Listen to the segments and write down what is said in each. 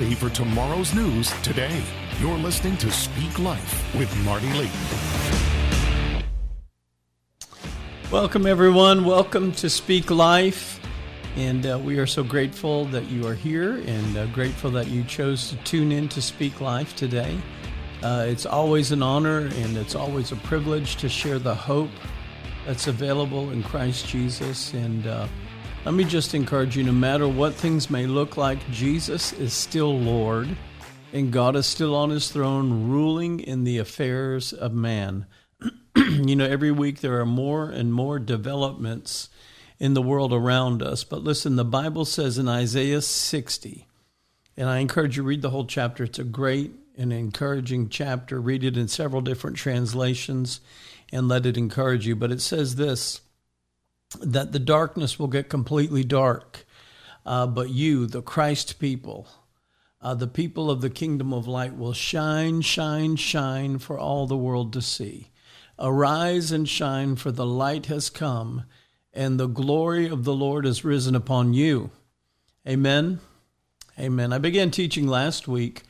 ready for tomorrow's news today. You're listening to Speak Life with Marty Layton. Welcome, everyone. Welcome to Speak Life. And we are so grateful that you are here and grateful that you chose to tune in to Speak Life today. It's always an honor and it's always a privilege to share the hope that's available in Christ Jesus. And let me just encourage you, no matter what things may look like, Jesus is still Lord and God is still on his throne ruling in the affairs of man. You know, every week there are more and more developments in the world around us. But listen, the Bible says in Isaiah 60, and I encourage you to read the whole chapter. It's a great and encouraging chapter. Read it in several different translations and let it encourage you. But it says this, that the darkness will get completely dark, but you, the Christ people, the people of the kingdom of light, will shine, shine, shine for all the world to see. Arise and shine, for the light has come, and the glory of the Lord has risen upon you. Amen. Amen. I began teaching last week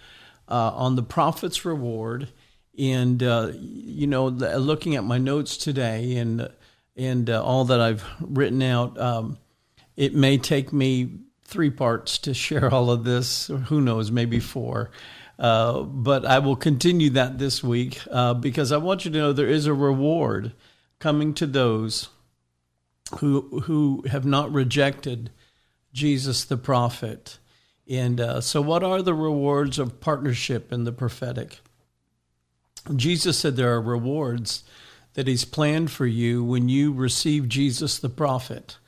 on the prophet's reward, and you know, looking at my notes today and all that I've written out, it may take me 3 parts to share all of this. Or who knows? Maybe 4. But I will continue that this week because I want you to know there is a reward coming to those who have not rejected Jesus the prophet. And so what are the rewards of partnership in the prophetic? Jesus said there are rewards that he's planned for you when you receive Jesus the prophet.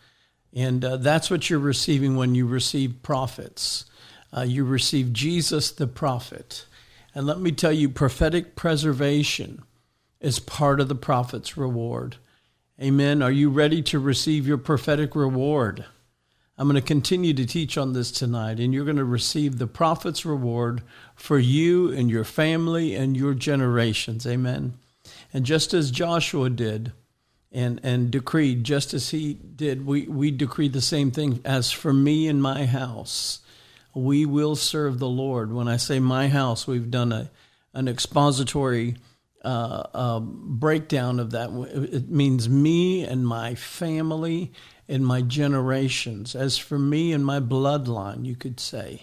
And that's what you're receiving when you receive prophets. You receive Jesus the prophet. And let me tell you, prophetic preservation is part of the prophet's reward. Amen. Are you ready to receive your prophetic reward? I'm going to continue to teach on this tonight, and you're going to receive the prophet's reward for you and your family and your generations. Amen. And just as Joshua did and decreed, just as he did, we decree the same thing. As for me and my house, we will serve the Lord. When I say my house, we've done an expository breakdown of that. It means me and my family and my generations. As for me and my bloodline, you could say,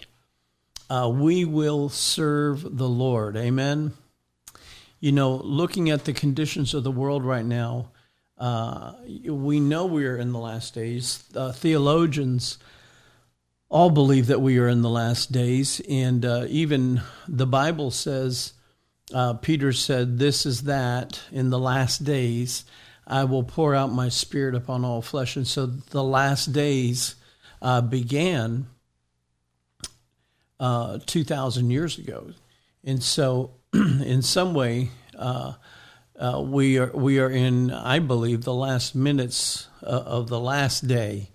we will serve the Lord. Amen. You know, looking at the conditions of the world right now, we know we are in the last days. Theologians all believe that we are in the last days. And even the Bible says, Peter said, this is that in the last days, I will pour out my spirit upon all flesh. And so the last days began 2,000 years ago. And so in some way, we are in, I believe, the last minutes of the last day.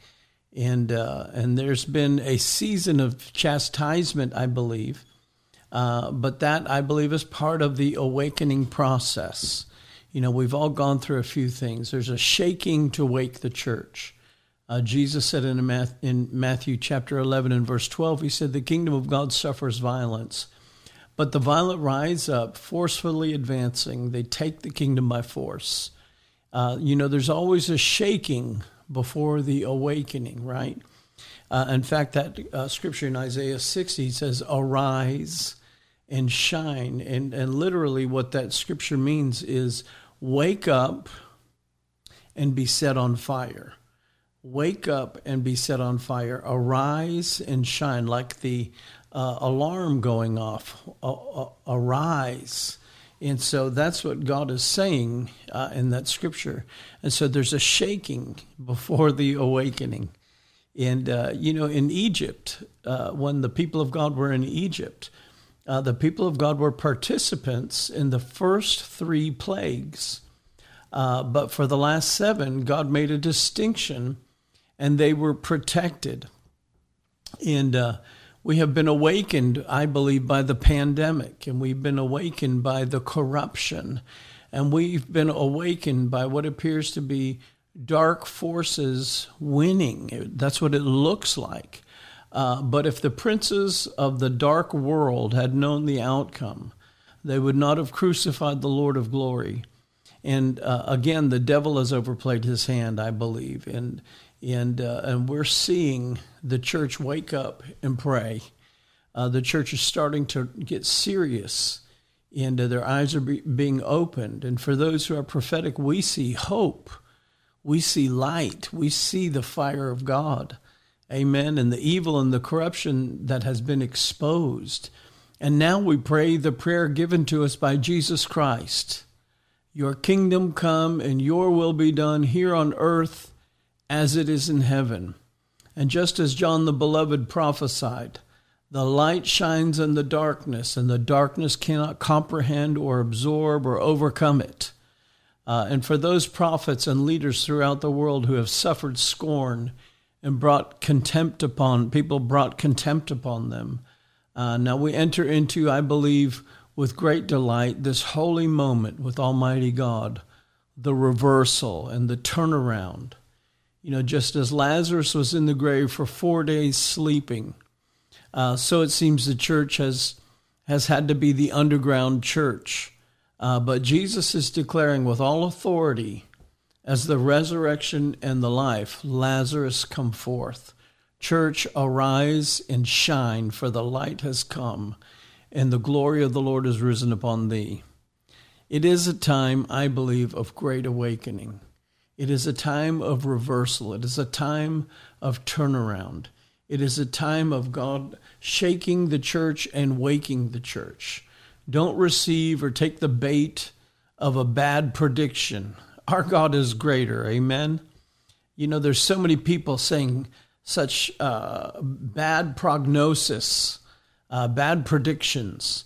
And there's been a season of chastisement, I believe. But that, I believe, is part of the awakening process. You know, we've all gone through a few things. There's a shaking to wake the church. Jesus said in Matthew chapter 11 and verse 12, he said, the kingdom of God suffers violence, but the violent rise up, forcefully advancing. They take the kingdom by force. You know, there's always a shaking before the awakening, right? In fact, that scripture in Isaiah 60 says, arise and shine. And literally what that scripture means is wake up and be set on fire. Wake up and be set on fire. Arise and shine, like the alarm going off. Arise. And so that's what God is saying in that scripture. And so there's a shaking before the awakening. And, you know, in Egypt, when the people of God were in Egypt, the people of God were participants in the first 3 plagues. But for the last 7, God made a distinction and they were protected. And we have been awakened, I believe, by the pandemic, and we've been awakened by the corruption, and we've been awakened by what appears to be dark forces winning. That's what it looks like. But if the princes of the dark world had known the outcome, they would not have crucified the Lord of glory. And again, the devil has overplayed his hand, I believe. And we're seeing the church wake up and pray. The church is starting to get serious, and their eyes are being opened. And for those who are prophetic, we see hope. We see light. We see the fire of God. Amen. And the evil and the corruption that has been exposed. And now we pray the prayer given to us by Jesus Christ. Your kingdom come and your will be done here on earth as it is in heaven. And just as John the Beloved prophesied, the light shines in the darkness, and the darkness cannot comprehend or absorb or overcome it. And for those prophets and leaders throughout the world who have suffered scorn and brought contempt upon them. Now we enter into, I believe, with great delight, this holy moment with Almighty God, the reversal and the turnaround. You know, just as Lazarus was in the grave for 4 days sleeping, so it seems the church has had to be the underground church. But Jesus is declaring with all authority, as the resurrection and the life, Lazarus come forth. Church, arise and shine, for the light has come, and the glory of the Lord is risen upon thee. It is a time, I believe, of great awakening. It is a time of reversal. It is a time of turnaround. It is a time of God shaking the church and waking the church. Don't receive or take the bait of a bad prediction. Our God is greater. Amen. You know, there's so many people saying such bad prognosis, bad predictions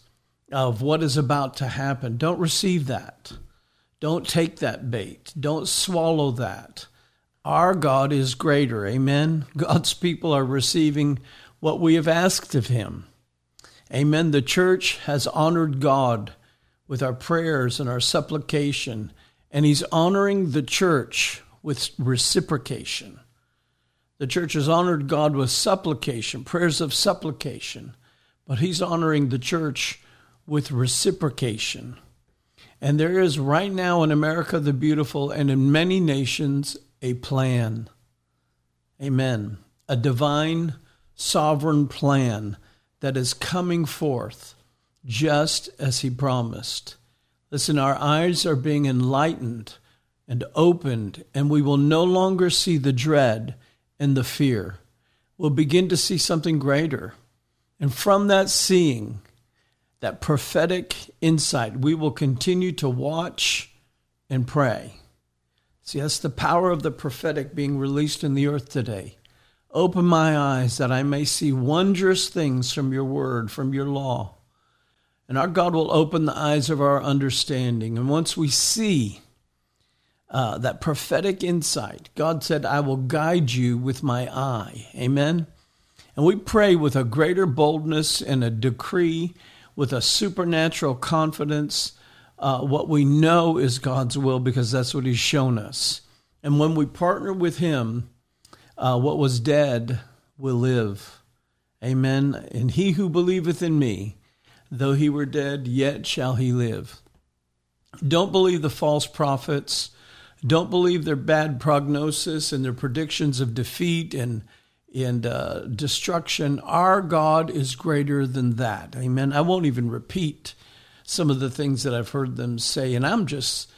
of what is about to happen. Don't receive that. Don't take that bait. Don't swallow that. Our God is greater. Amen. God's people are receiving what we have asked of him. Amen. The church has honored God with our prayers and our supplication, and he's honoring the church with reciprocation. The church has honored God with supplication, prayers of supplication, but he's honoring the church with reciprocation. And there is right now in America the beautiful, and in many nations, a plan. Amen. A divine, sovereign plan that is coming forth just as he promised. Listen, our eyes are being enlightened and opened, and we will no longer see the dread and the fear. We'll begin to see something greater. And from that seeing, that prophetic insight, we will continue to watch and pray. See, that's the power of the prophetic being released in the earth today. Open my eyes that I may see wondrous things from your word, from your law. And our God will open the eyes of our understanding. And once we see that prophetic insight, God said, I will guide you with my eye. Amen. And we pray with a greater boldness and a decree, with a supernatural confidence, what we know is God's will, because that's what he's shown us. And when we partner with him, what was dead will live. Amen. And he who believeth in me, though he were dead, yet shall he live. Don't believe the false prophets. Don't believe their bad prognosis and their predictions of defeat and destruction. Our God is greater than that. Amen. I won't even repeat some of the things that I've heard them say. And I'm just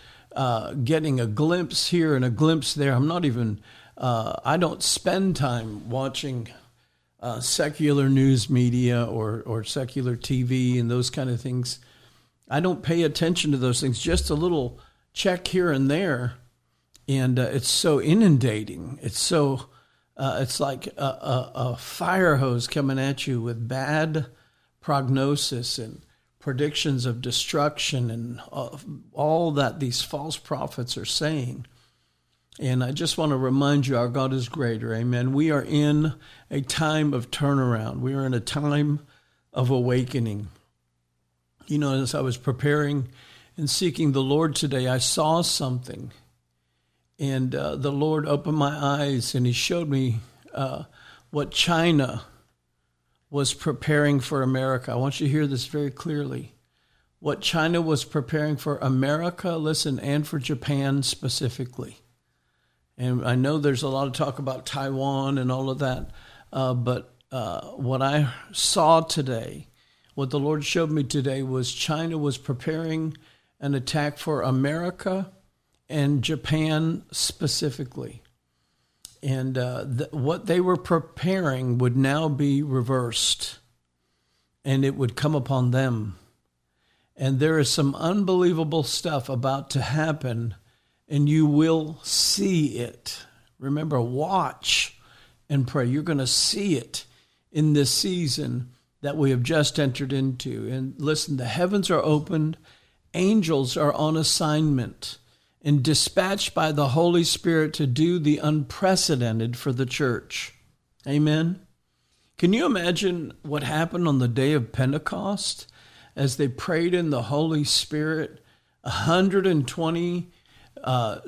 getting a glimpse here and a glimpse there. I'm not even, I don't spend time watching secular news media or secular TV and those kind of things. I don't pay attention to those things, just a little check here and there. And it's so inundating. It's so, it's like a fire hose coming at you with bad prognosis and predictions of destruction and all that these false prophets are saying. And I just want to remind you, our God is greater. Amen. We are in a time of turnaround. We are in a time of awakening. You know, as I was preparing and seeking the Lord today, I saw something. And the Lord opened my eyes, and he showed me what China was preparing for America. I want you to hear this very clearly. What China was preparing for America, listen, and for Japan specifically. And I know there's a lot of talk about Taiwan and all of that, but what I saw today, what the Lord showed me today, was China was preparing an attack for America and Japan specifically. And what they were preparing would now be reversed, and it would come upon them. And there is some unbelievable stuff about to happen, and you will see it. Remember, watch and pray. You're going to see it in this season that we have just entered into. And listen, the heavens are opened, angels are on assignment and dispatched by the Holy Spirit to do the unprecedented for the church. Amen. Can you imagine what happened on the day of Pentecost? As they prayed in the Holy Spirit, 120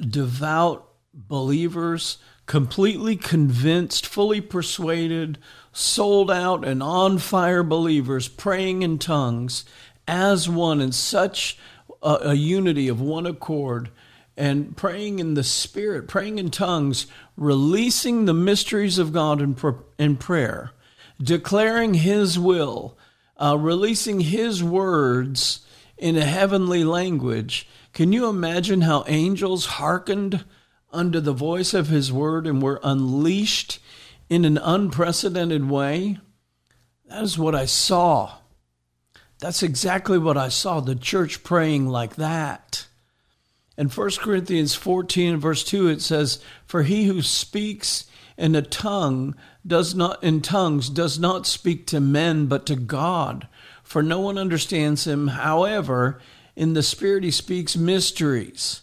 devout believers, completely convinced, fully persuaded, sold out, and on fire believers praying in tongues as one in such a unity of one accord and praying in the Spirit, praying in tongues, releasing the mysteries of God in prayer, declaring His will, releasing His words in a heavenly language. Can you imagine how angels hearkened under the voice of His word and were unleashed in an unprecedented way? That is what I saw. That's exactly what I saw, the church praying like that. In 1 Corinthians 14, verse 2, it says, "For he who speaks in tongues does not speak to men, but to God, for no one understands him. However, in the Spirit he speaks mysteries."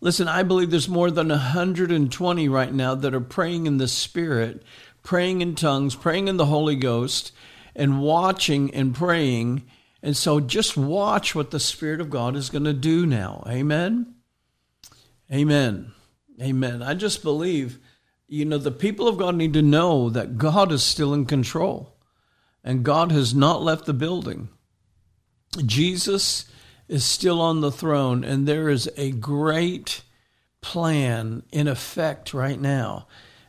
Listen, I believe there's more than 120 right now that are praying in the Spirit, praying in tongues, praying in the Holy Ghost, and watching and praying. And so just watch what the Spirit of God is going to do now. Amen? Amen. Amen. I just believe, you know, the people of God need to know that God is still in control and God has not left the building. Jesus is still on the throne, and there is a great plan in effect right now,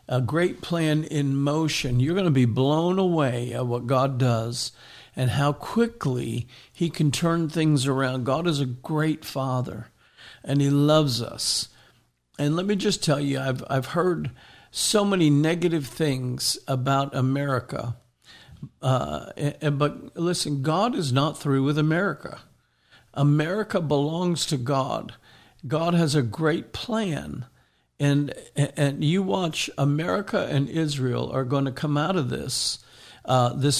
a great plan in motion. You're going to be blown away at what God does and how quickly He can turn things around. God is a great Father, and He loves us. And let me just tell you, I've heard so many negative things about America. But listen, God is not through with America. America belongs to God. God has a great plan. And you watch, America and Israel are going to come out of this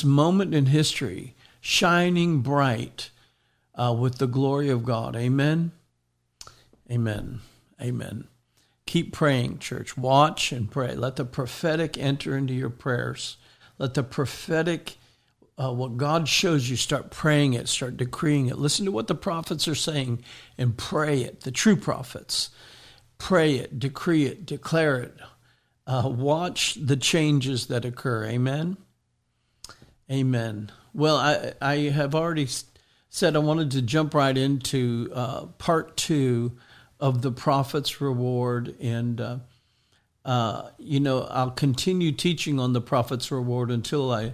moment in history, shining bright with the glory of God. Amen? Amen. Amen. Keep praying, church. Watch and pray. Let the prophetic enter into your prayers. Let the prophetic, what God shows you, start praying it, start decreeing it. Listen to what the prophets are saying and pray it. The true prophets. Pray it, decree it, declare it. Watch the changes that occur. Amen? Amen. Well, I have already said I wanted to jump right into part two of the prophet's reward. And, you know, I'll continue teaching on the prophet's reward until I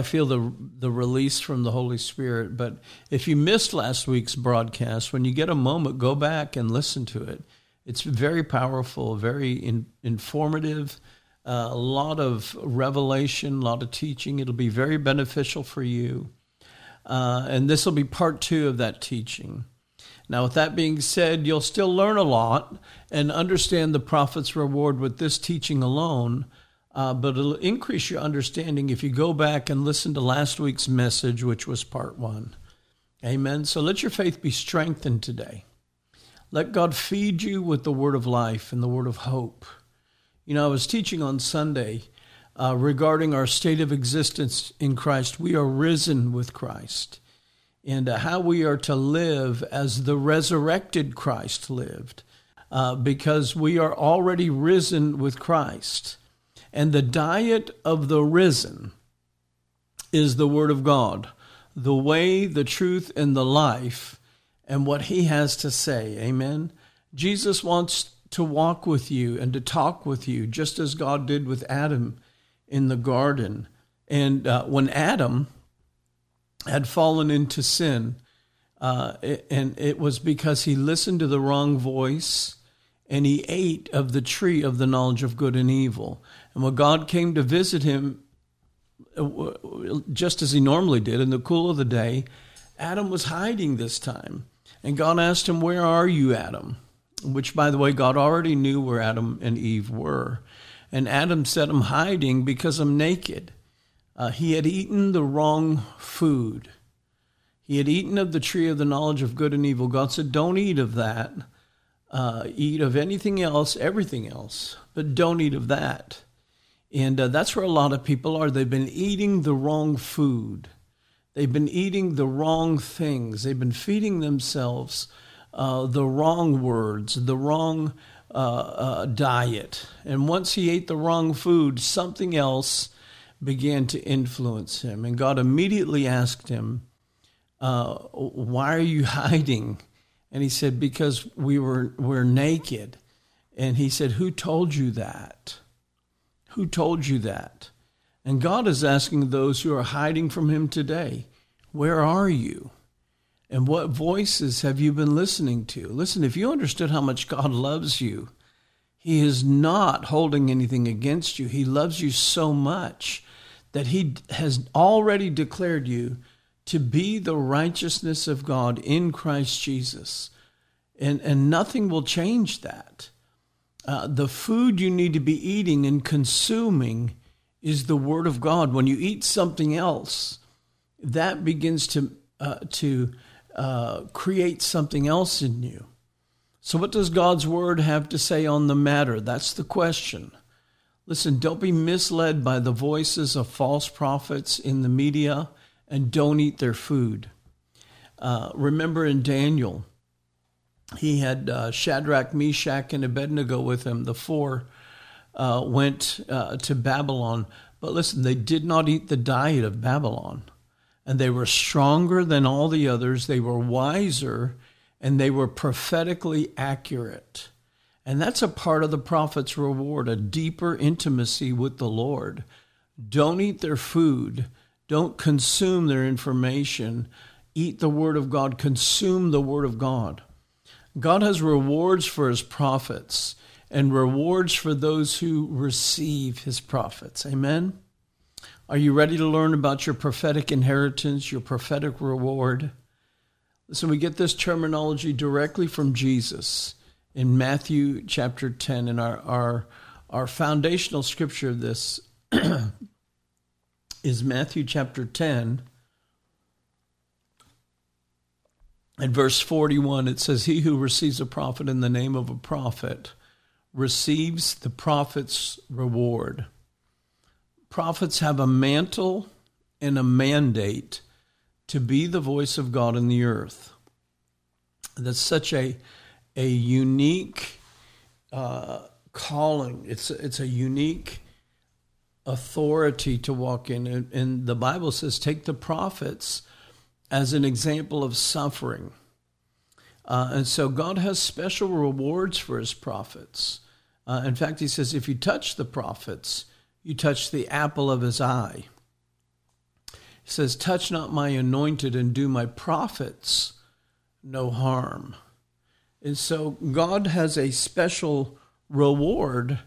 feel the release from the Holy Spirit. But if you missed last week's broadcast, when you get a moment, go back and listen to it. It's very powerful, very informative, a lot of revelation, a lot of teaching. It'll be very beneficial for you. And this will be part two of that teaching. Now, with that being said, you'll still learn a lot and understand the prophet's reward with this teaching alone, but it'll increase your understanding if you go back and listen to last week's message, which was part one. Amen. So let your faith be strengthened today. Let God feed you with the word of life and the word of hope. You know, I was teaching on Sunday regarding our state of existence in Christ. We are risen with Christ, and how we are to live as the resurrected Christ lived, because we are already risen with Christ. And the diet of the risen is the Word of God, the way, the truth, and the life, and what He has to say. Amen. Jesus wants to walk with you and to talk with you, just as God did with Adam in the garden. And when Adam had fallen into sin, and it was because he listened to the wrong voice, and he ate of the tree of the knowledge of good and evil. And when God came to visit him, just as he normally did in the cool of the day, Adam was hiding this time. And God asked him, "Where are you, Adam?" Which, by the way, God already knew where Adam and Eve were. And Adam said, "I'm hiding because I'm naked." He had eaten the wrong food. He had eaten of the tree of the knowledge of good and evil. God said, "Don't eat of that. Eat of anything else, everything else, but don't eat of that." And that's where a lot of people are. They've been eating the wrong food. They've been eating the wrong things. They've been feeding themselves the wrong words, the wrong diet. And once he ate the wrong food, something else began to influence him. And God immediately asked him, "Why are you hiding?" And he said, "Because we're naked." And he said, "Who told you that? Who told you that?" And God is asking those who are hiding from Him today, where are you? And what voices have you been listening to? Listen, if you understood how much God loves you, He is not holding anything against you. He loves you so much that He has already declared you to be the righteousness of God in Christ Jesus. And nothing will change that. The food you need to be eating and consuming is the Word of God. When you eat something else, that begins to create something else in you. So what does God's Word have to say on the matter? That's the question. Listen, don't be misled by the voices of false prophets in the media, and don't eat their food. Remember in Daniel, he had Shadrach, Meshach, and Abednego with him. The four went to Babylon. But listen, they did not eat the diet of Babylon. And they were stronger than all the others. They were wiser, and they were prophetically accurate. And that's a part of the prophet's reward, a deeper intimacy with the Lord. Don't eat their food. Don't consume their information. Eat the Word of God. Consume the Word of God. God has rewards for His prophets and rewards for those who receive His prophets. Amen? Are you ready to learn about your prophetic inheritance, your prophetic reward? So we get this terminology directly from Jesus in Matthew chapter 10. And our foundational scripture of this is Matthew chapter 10 and verse 41. It says, "He who receives a prophet in the name of a prophet receives the prophet's reward." Prophets have a mantle and a mandate to be the voice of God in the earth. That's such a unique calling. It's a unique authority to walk in. And the Bible says, take the prophets as an example of suffering. And so God has special rewards for His prophets. In fact, He says, if you touch the prophets, you touch the apple of His eye. He says, touch not my anointed and do my prophets no harm. And so God has a special reward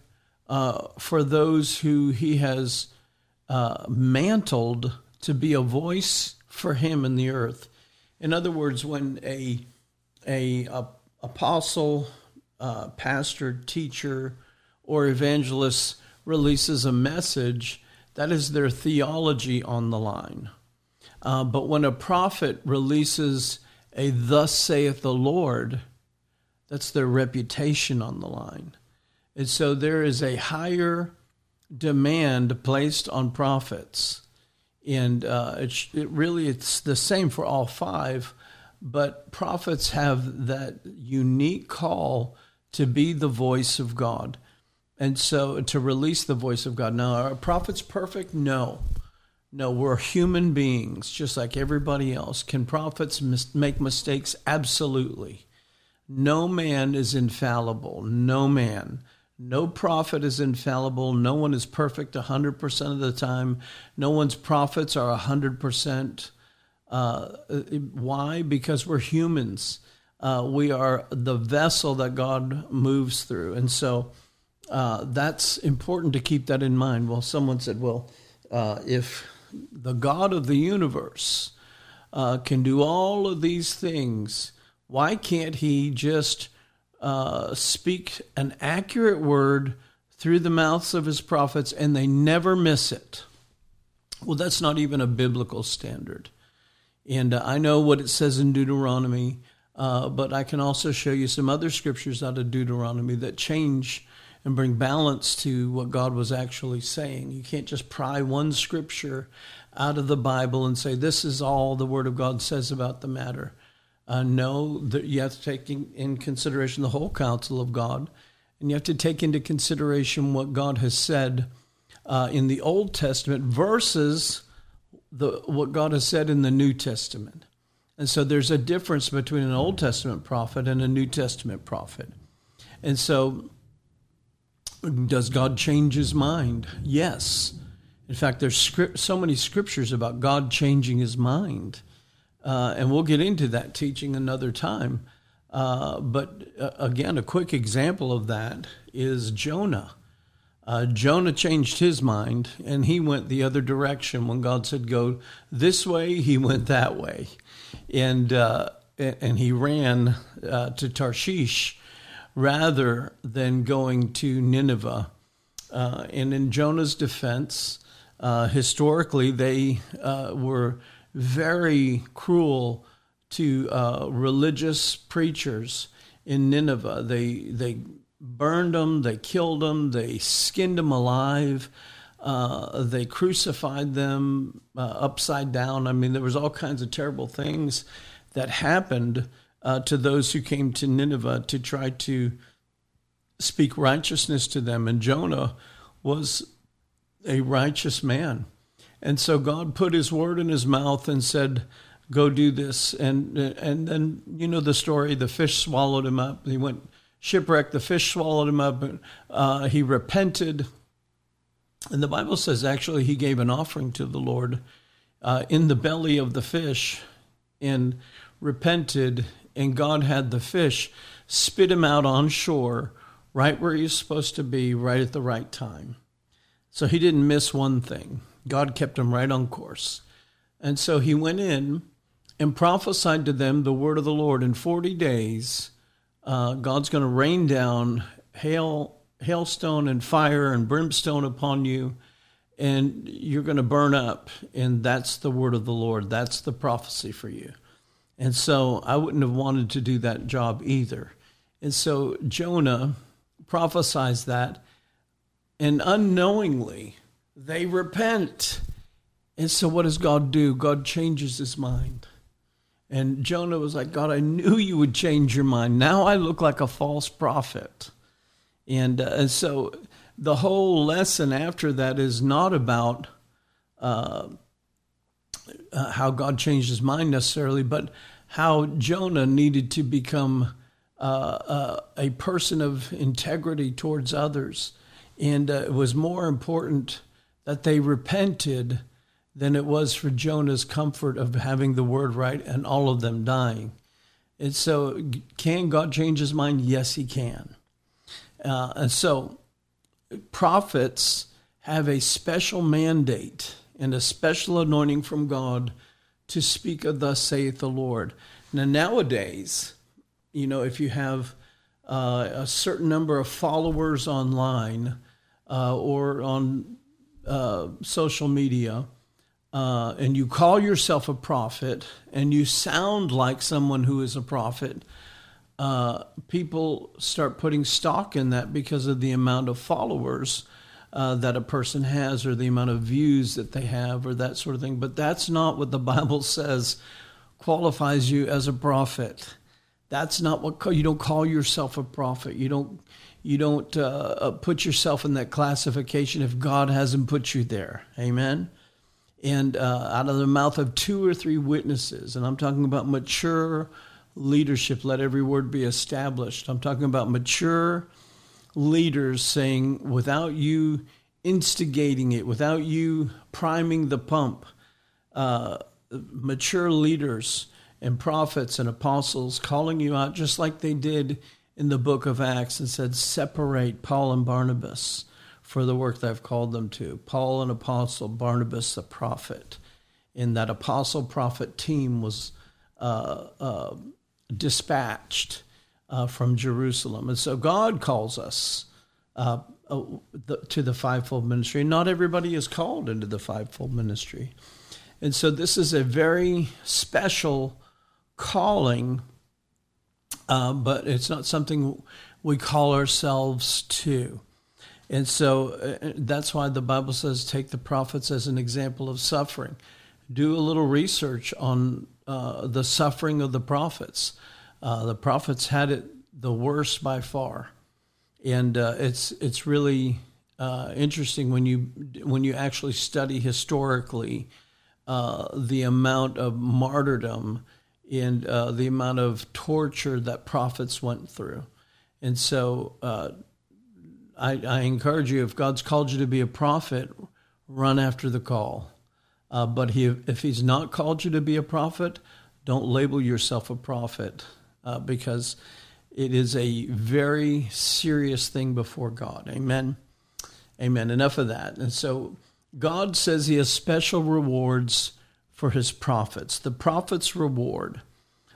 for those who He has mantled to be a voice for Him in the earth. In other words, when a apostle, pastor, teacher, or evangelist releases a message, that is their theology on the line. But when a prophet releases a "thus saith the Lord," that's their reputation on the line. And so there is a higher demand placed on prophets. And it's the same for all five, but prophets have that unique call to be the voice of God. And so to release the voice of God. Now, are prophets perfect? No. No, we're human beings, just like everybody else. Can prophets make mistakes? Absolutely. No man is infallible. No man. No prophet is infallible. No one is perfect 100% of the time. No one's prophets are 100%. Why? Because we're humans. We are the vessel that God moves through. And so that's important to keep that in mind. Well, someone said, well, if the God of the universe can do all of these things, why can't he just speak an accurate word through the mouths of his prophets and they never miss it? Well, that's not even a biblical standard. And I know what it says in Deuteronomy, but I can also show you some other scriptures out of Deuteronomy that change and bring balance to what God was actually saying. You can't just pry one scripture out of the Bible and say, this is all the Word of God says about the matter. No, you have to take in consideration the whole counsel of God, and you have to take into consideration what God has said in the Old Testament versus what God has said in the New Testament. And so there's a difference between an Old Testament prophet and a New Testament prophet. And so, does God change his mind? Yes. In fact, there's so many scriptures about God changing his mind. And we'll get into that teaching another time. But again, a quick example of that is Jonah. Jonah changed his mind, and he went the other direction. When God said, go this way, he went that way. And he ran to Tarshish, rather than going to Nineveh. And in Jonah's defense, historically, they were very cruel to religious preachers in Nineveh. They burned them, they killed them, they skinned them alive, they crucified them upside down. I mean, there was all kinds of terrible things that happened to those who came to Nineveh to try to speak righteousness to them. And Jonah was a righteous man. And so God put his word in his mouth and said, go do this. And then, you know the story, the fish swallowed him up. He went shipwrecked, the fish swallowed him up. He repented. And the Bible says actually he gave an offering to the Lord in the belly of the fish and repented. And God had the fish spit him out on shore, right where he was supposed to be, right at the right time. So he didn't miss one thing. God kept him right on course. And so he went in and prophesied to them the word of the Lord. In 40 days, God's going to rain down hailstone and fire and brimstone upon you, and you're going to burn up. And that's the word of the Lord. That's the prophecy for you. And so I wouldn't have wanted to do that job either. And so Jonah prophesies that, and unknowingly they repent. And so what does God do? God changes his mind. And Jonah was like, God, I knew you would change your mind. Now I look like a false prophet. And so the whole lesson after that is not about how God changed his mind necessarily, but how Jonah needed to become a person of integrity towards others. And it was more important that they repented than it was for Jonah's comfort of having the word right and all of them dying. And so can God change his mind? Yes, he can. And so prophets have a special mandate and a special anointing from God to speak of thus saith the Lord. Now, nowadays, you know, if you have a certain number of followers online or on social media, and you call yourself a prophet and you sound like someone who is a prophet, people start putting stock in that because of the amount of followers that a person has, or the amount of views that they have, or that sort of thing. But that's not what the Bible says qualifies you as a prophet. That's not what you don't call yourself a prophet. You don't put yourself in that classification if God hasn't put you there. Amen. and out of the mouth of two or three witnesses. And I'm talking about mature leadership. Let every word be established. I'm talking about mature leaders saying, without you instigating it, without you priming the pump, mature leaders and prophets and apostles calling you out, just like they did in the book of Acts, and said, separate Paul and Barnabas for the work that I've called them to. Paul an apostle, Barnabas a prophet. And that apostle-prophet team was dispatched from Jerusalem. And so God calls us to the fivefold ministry. Not everybody is called into the fivefold ministry. And so this is a very special calling, but it's not something we call ourselves to. And so that's why the Bible says, take the prophets as an example of suffering. Do a little research on the suffering of the prophets. The prophets had it the worst by far. And it's really interesting when you actually study historically the amount of martyrdom and the amount of torture that prophets went through. And so I encourage you, if God's called you to be a prophet, run after the call. But if he's not called you to be a prophet, don't label yourself a prophet because it is a very serious thing before God. Amen. Amen. Enough of that. And so God says he has special rewards for his prophets. The prophet's reward.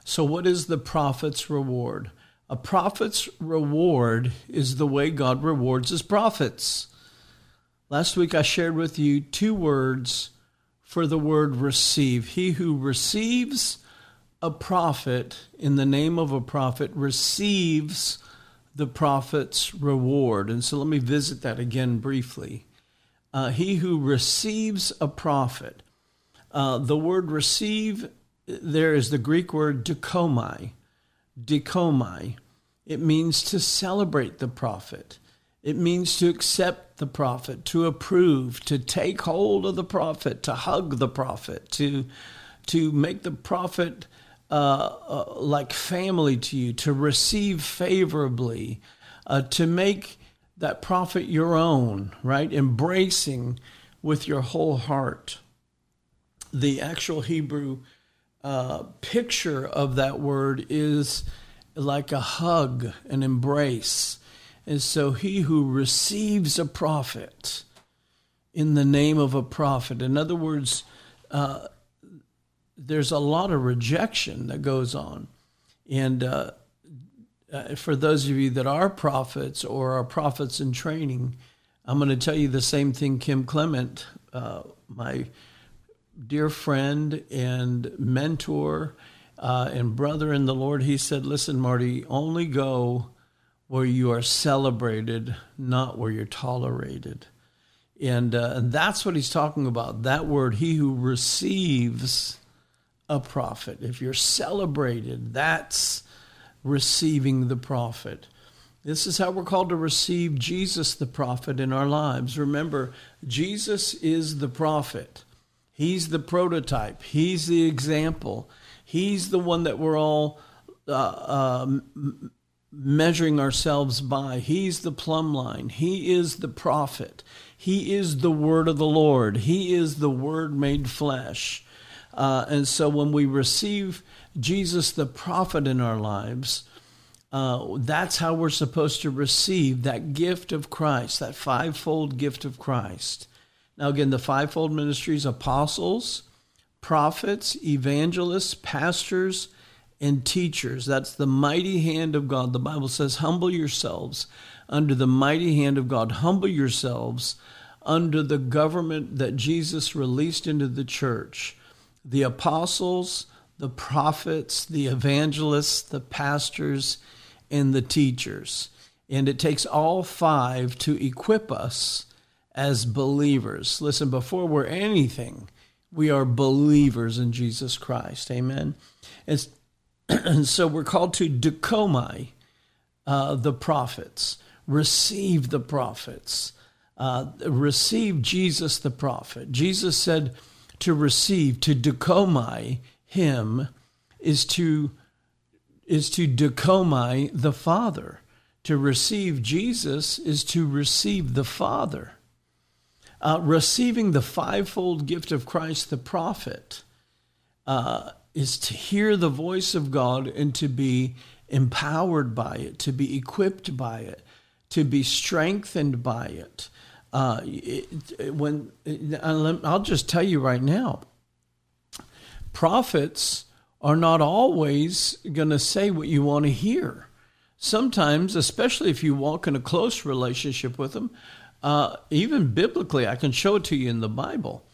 So what is the prophet's reward? A prophet's reward is the way God rewards his prophets. Last week I shared with you two words for the word receive. He who receives a prophet in the name of a prophet receives the prophet's reward. And so let me visit that again briefly. He who receives a prophet. The word receive, there is the Greek word dikomai. Dikomai. It means to celebrate the prophet. It means to accept the prophet, to approve, to take hold of the prophet, to hug the prophet, to make the prophet like family to you, to receive favorably, to make that prophet your own, right? Embracing with your whole heart. The actual Hebrew picture of that word is like a hug, an embrace. And so he who receives a prophet in the name of a prophet. In other words, there's a lot of rejection that goes on. And for those of you that are prophets or are prophets in training, I'm going to tell you the same thing Kim Clement, my dear friend and mentor and brother in the Lord, he said, listen, Marty, only go where you are celebrated, not where you're tolerated. And that's what he's talking about, that word, he who receives a prophet. If you're celebrated, that's receiving the prophet. This is how we're called to receive Jesus the prophet in our lives. Remember, Jesus is the prophet. He's the prototype. He's the example. He's the one that we're all measuring ourselves by. He's the plumb line. He is the prophet. He is the word of the Lord. He is the word made flesh. And so when we receive Jesus the prophet in our lives, that's how we're supposed to receive that gift of Christ, that fivefold gift of Christ. Now again, the fivefold ministries: apostles, prophets, evangelists, pastors, and teachers. That's the mighty hand of God. The Bible says, humble yourselves under the mighty hand of God. Humble yourselves under the government that Jesus released into the church. The apostles, the prophets, the evangelists, the pastors, and the teachers. And it takes all five to equip us as believers. Listen, before we're anything, we are believers in Jesus Christ. Amen. And so we're called to dikomai, the prophets, receive the prophets, receive Jesus the prophet. Jesus said, to receive, to dikomai him, is to dikomai the Father. To receive Jesus is to receive the Father. Receiving the fivefold gift of Christ the prophet is to hear the voice of God and to be empowered by it, to be equipped by it, to be strengthened by it. I'll just tell you right now, prophets are not always going to say what you want to hear. Sometimes, especially if you walk in a close relationship with them, even biblically, I can show it to you in the Bible.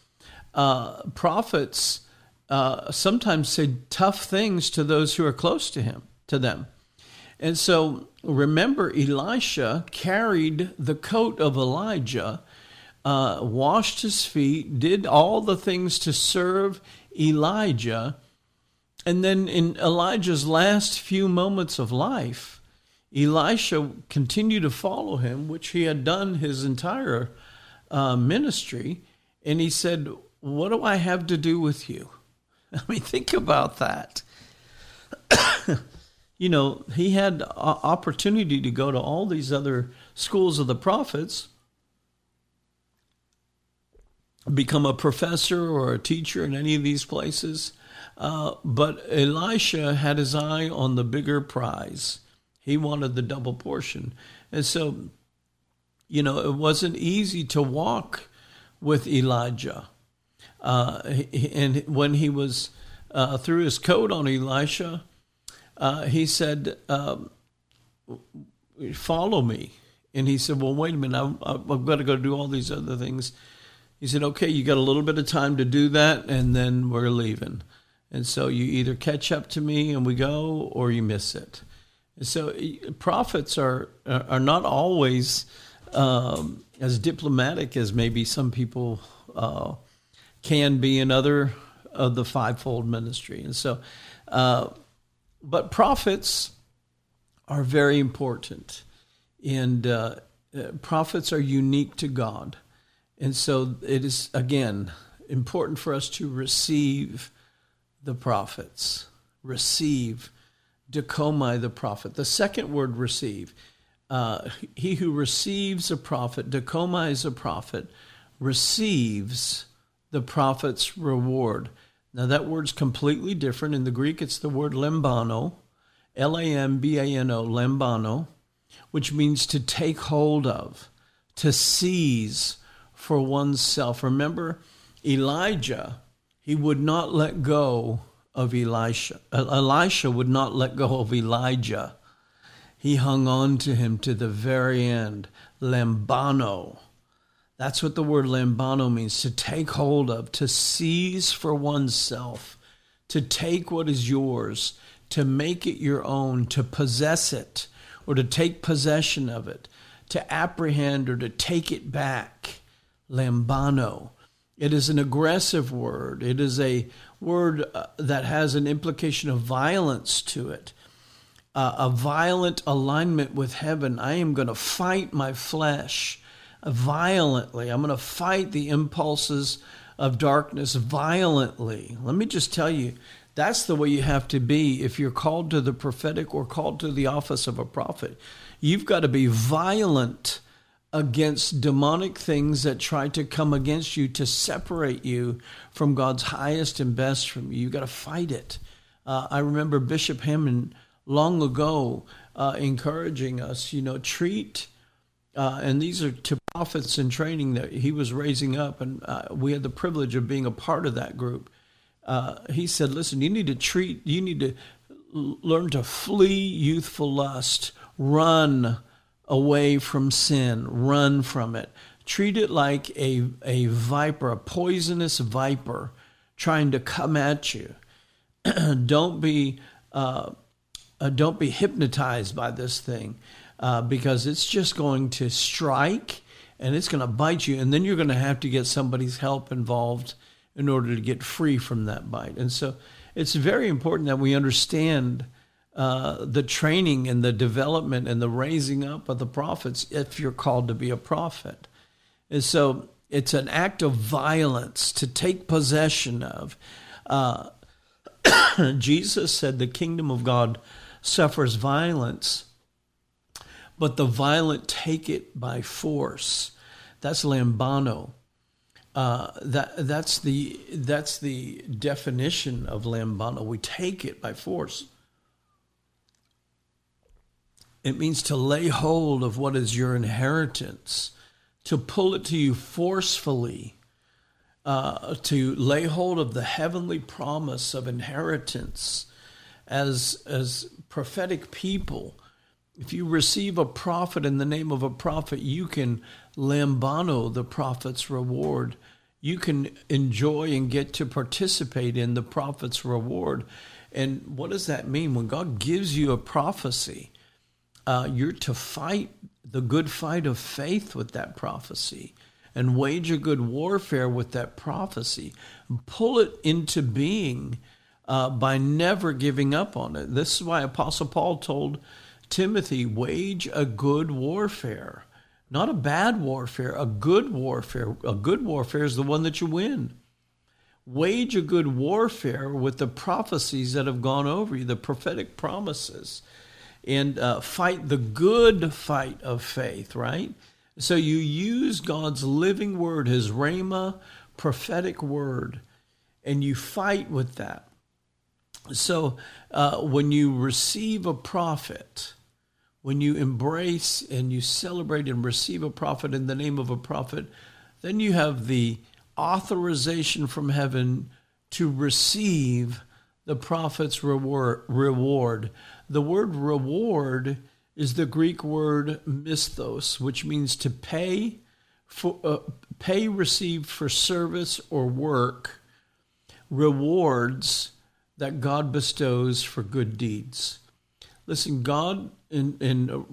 Prophets sometimes say tough things to those who are close to him, to them. And so remember, Elisha carried the coat of Elijah, washed his feet, did all the things to serve Elijah. And then in Elijah's last few moments of life, Elisha continued to follow him, which he had done his entire ministry. And he said, "What do I have to do with you?" I mean, think about that. You know, he had opportunity to go to all these other schools of the prophets, become a professor or a teacher in any of these places. But Elisha had his eye on the bigger prize. He wanted the double portion. And so, you know, it wasn't easy to walk with Elijah. And when he was threw his coat on Elisha, he said, "Follow me." And he said, "Well, wait a minute, I've got to go do all these other things." He said, "Okay, you got a little bit of time to do that, and then we're leaving. And so you either catch up to me and we go, or you miss it." And so prophets are not always as diplomatic as maybe some people can be in other of the fivefold ministry. And so... But prophets are very important, and prophets are unique to God. And so it is, again, important for us to receive the prophets. Receive, dikomai the prophet. The second word, receive. He who receives a prophet, dikomai is a prophet, receives the prophet's reward. Now, that word's completely different. In the Greek, it's the word lambano, L-A-M-B-A-N-O, lambano, which means to take hold of, to seize for oneself. Remember, Elijah, he would not let go of Elisha. Elisha would not let go of Elijah. He hung on to him to the very end. Lambano. That's what the word lambano means, to take hold of, to seize for oneself, to take what is yours, to make it your own, to possess it, or to take possession of it, to apprehend or to take it back. Lambano. It is an aggressive word. It is a word that has an implication of violence to it, a violent alignment with heaven. I am going to fight my flesh violently. I'm going to fight the impulses of darkness violently. Let me just tell you, that's the way you have to be if you're called to the prophetic or called to the office of a prophet. You've got to be violent against demonic things that try to come against you to separate you from God's highest and best from you. You've got to fight it. I remember Bishop Hammond long ago encouraging us, you know, treat... and these are to prophets in training that he was raising up, and we had the privilege of being a part of that group. He said, listen, you need to learn to flee youthful lust, run away from sin, run from it. Treat it like a viper, a poisonous viper trying to come at you. Don't be hypnotized by this thing. Because it's just going to strike and it's going to bite you. And then you're going to have to get somebody's help involved in order to get free from that bite. And so it's very important that we understand the training and the development and the raising up of the prophets if you're called to be a prophet. And so It's an act of violence to take possession of. Jesus said the kingdom of God suffers violence, but the violent take it by force. That's lambano. That's the definition of lambano. We take it by force. It means to lay hold of what is your inheritance, to pull it to you forcefully, to lay hold of the heavenly promise of inheritance. As prophetic people, if you receive a prophet in the name of a prophet, you can lambano the prophet's reward. You can enjoy and get to participate in the prophet's reward. And what does that mean? When God gives you a prophecy, you're to fight the good fight of faith with that prophecy and wage a good warfare with that prophecy. Pull it into being by never giving up on it. This is why Apostle Paul told Timothy, wage a good warfare. Not a bad warfare, a good warfare. A good warfare is the one that you win. Wage a good warfare with the prophecies that have gone over you, the prophetic promises. And fight the good fight of faith, right? So you use God's living word, his rhema, prophetic word, and you fight with that. So when you receive a prophet, when you embrace and you celebrate and receive a prophet in the name of a prophet, then you have the authorization from heaven to receive the prophet's reward. The word reward is the Greek word misthos, which means to pay received for service or work, rewards that God bestows for good deeds. Listen, God in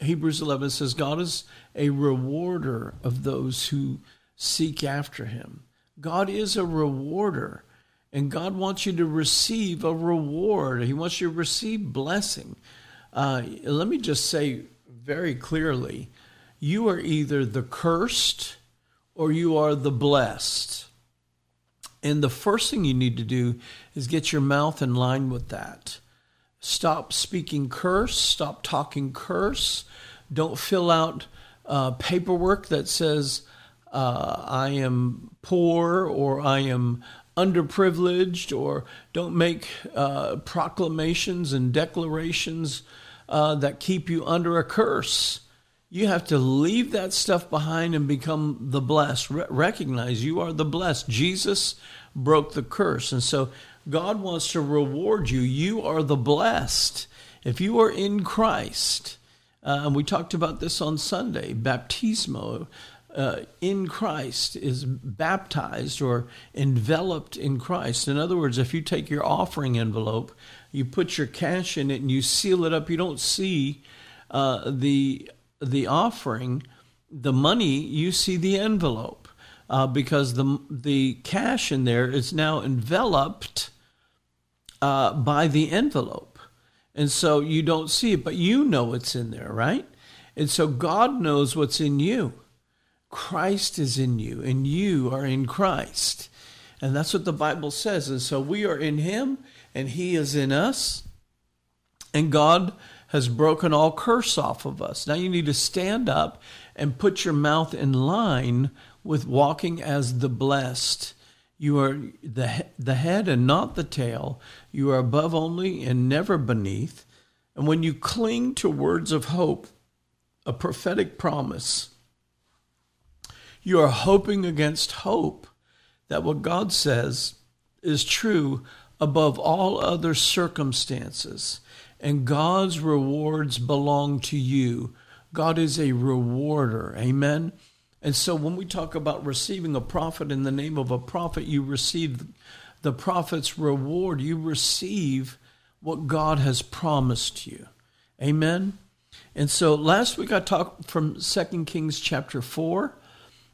Hebrews 11 says God is a rewarder of those who seek after him. God is a rewarder. And God wants you to receive a reward. He wants you to receive blessing. Let me just say very clearly, you are either the cursed or you are the blessed. And the first thing you need to do is get your mouth in line with that. Stop speaking curse. Stop talking curse. Don't fill out paperwork that says, I am poor or I am underprivileged, or don't make proclamations and declarations that keep you under a curse. You have to leave that stuff behind and become the blessed. Recognize you are the blessed. Jesus broke the curse. And so God wants to reward you. You are the blessed. If you are in Christ, and we talked about this on Sunday, baptismo, in Christ is baptized or enveloped in Christ. In other words, if you take your offering envelope, you put your cash in it and you seal it up, you don't see the offering, the money, you see the envelope because the cash in there is now enveloped by the envelope. And so you don't see it, but you know it's in there, right? And so God knows what's in you. Christ is in you, and you are in Christ. And that's what the Bible says. And so we are in him, and he is in us. And God has broken all curse off of us. Now you need to stand up and put your mouth in line with walking as the blessed. You are the head and not the tail. You are above only and never beneath. And when you cling to words of hope, a prophetic promise, you are hoping against hope that what God says is true above all other circumstances. And God's rewards belong to you. God is a rewarder. Amen? And so when we talk about receiving a prophet in the name of a prophet, you receive the prophet's reward. You receive what God has promised you. Amen? And so last week I talked from 2 Kings chapter 4.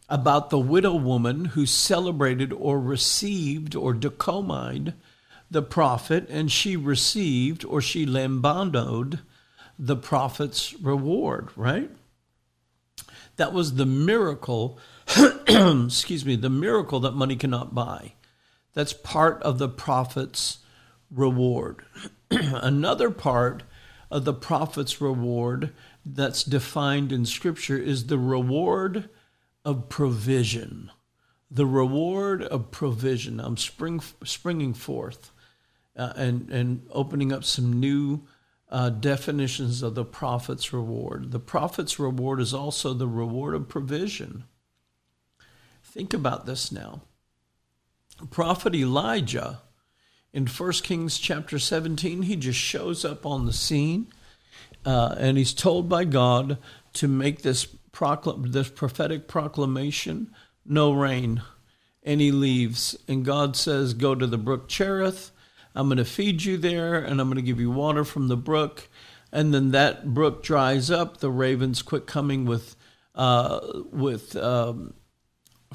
About the widow woman who celebrated or received or decomined the prophet, and she received or she lambanoed the prophet's reward, right? That was the miracle excuse me, the miracle that money cannot buy. That's part of the prophet's reward. Another part of the prophet's reward that's defined in Scripture is the reward of provision. The reward of provision. I'm springing forth and opening up some new definitions of the prophet's reward. The prophet's reward is also the reward of provision. Think about this now. Prophet Elijah, in 1 Kings chapter 17, he just shows up on the scene, and he's told by God to make this prophetic proclamation, no rain. And he leaves, and God says, go to the brook Cherith. I'm going to feed you there, and I'm going to give you water from the brook. And then that brook dries up. The ravens quit coming with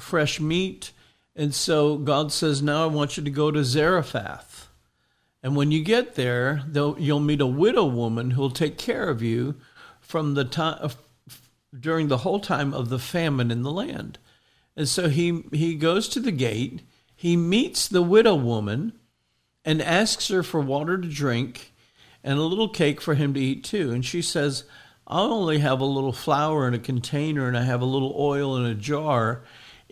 fresh meat. And so God says, now I want you to go to Zarephath. And when you get there, you'll meet a widow woman who'll take care of you from the time during the whole time of the famine in the land. And so he goes to the gate, he meets the widow woman and asks her for water to drink and a little cake for him to eat too. And she says, I only have a little flour in a container and I have a little oil in a jar.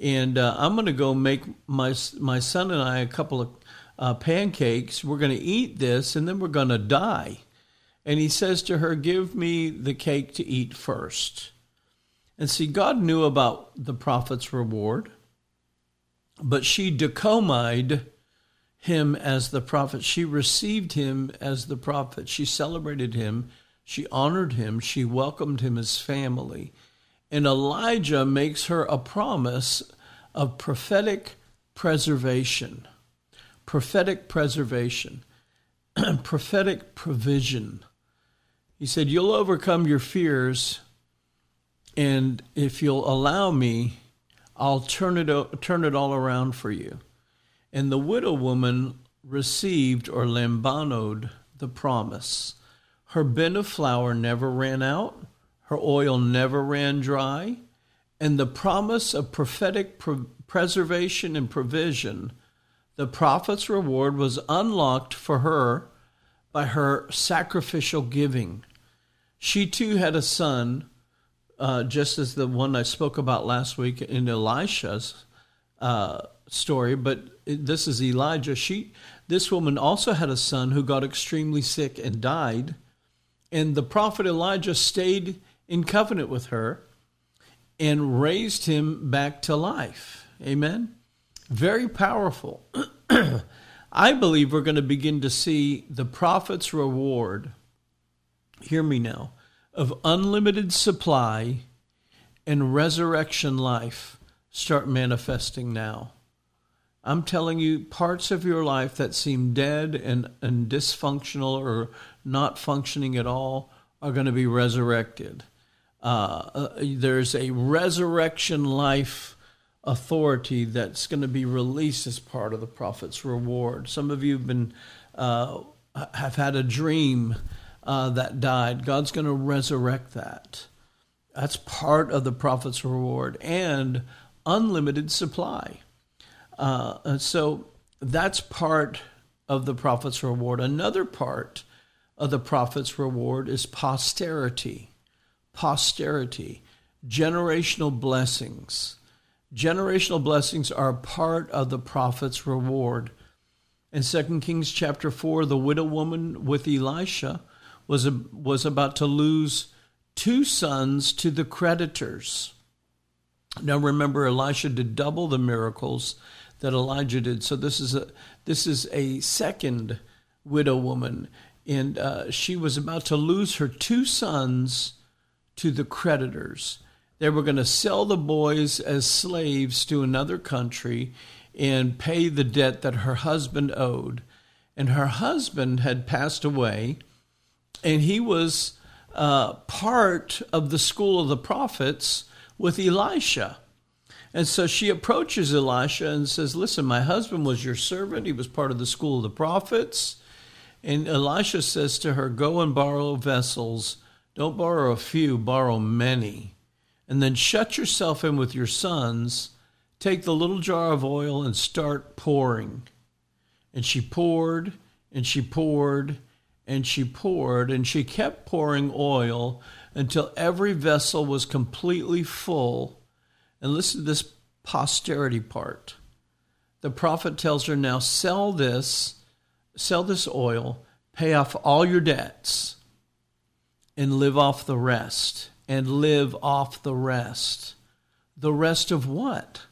And I'm going to go make my son and I a couple of pancakes. We're going to eat this, and then we're going to die. And he says to her, give me the cake to eat first. And see, God knew about the prophet's reward, but she decomited him as the prophet. She received him as the prophet. She celebrated him. She honored him. She welcomed him as family. And Elijah makes her a promise of prophetic preservation, prophetic provision. He said, you'll overcome your fears, and if you'll allow me, I'll turn it all around for you. And the widow woman received or lambanoed the promise. Her bin of flour never ran out. Her oil never ran dry, and the promise of prophetic preservation and provision, the prophet's reward was unlocked for her by her sacrificial giving. She too had a son, just as the one I spoke about last week in Elisha's story, but this is Elijah. This woman also had a son who got extremely sick and died, and the prophet Elijah stayed in covenant with her and raised him back to life. Amen. Very powerful. I believe we're going to begin to see the prophet's reward, hear me now, of unlimited supply and resurrection life start manifesting now. I'm telling you, parts of your life that seem dead and dysfunctional or not functioning at all are going to be resurrected. There's a resurrection life authority that's going to be released as part of the prophet's reward. Some of you have had a dream that died. God's going to resurrect that. That's part of the prophet's reward and unlimited supply. So that's part of the prophet's reward. Another part of the prophet's reward is posterity. Posterity, generational blessings. Generational blessings are part of the prophet's reward. In 2 Kings chapter 4, the widow woman with Elisha was about to lose two sons to the creditors. Now remember, Elisha did double the miracles that Elijah did. So this is a second widow woman, and she was about to lose her two sons to the creditors. They were going to sell the boys as slaves to another country and pay the debt that her husband owed. And her husband had passed away, and he was part of the school of the prophets with Elisha. And so she approaches Elisha and says, listen, my husband was your servant. He was part of the school of the prophets. And Elisha says to her, go and borrow vessels. Don't borrow a few, borrow many. and then shut yourself in with your sons. Take the little jar of oil and start pouring." And she poured, and she poured, and she poured, and she kept pouring oil until every vessel was completely full. And listen to this posterity part. The prophet tells her, "Now sell this oil, pay off all your debts, and live off the rest." And live off the rest. The rest of what?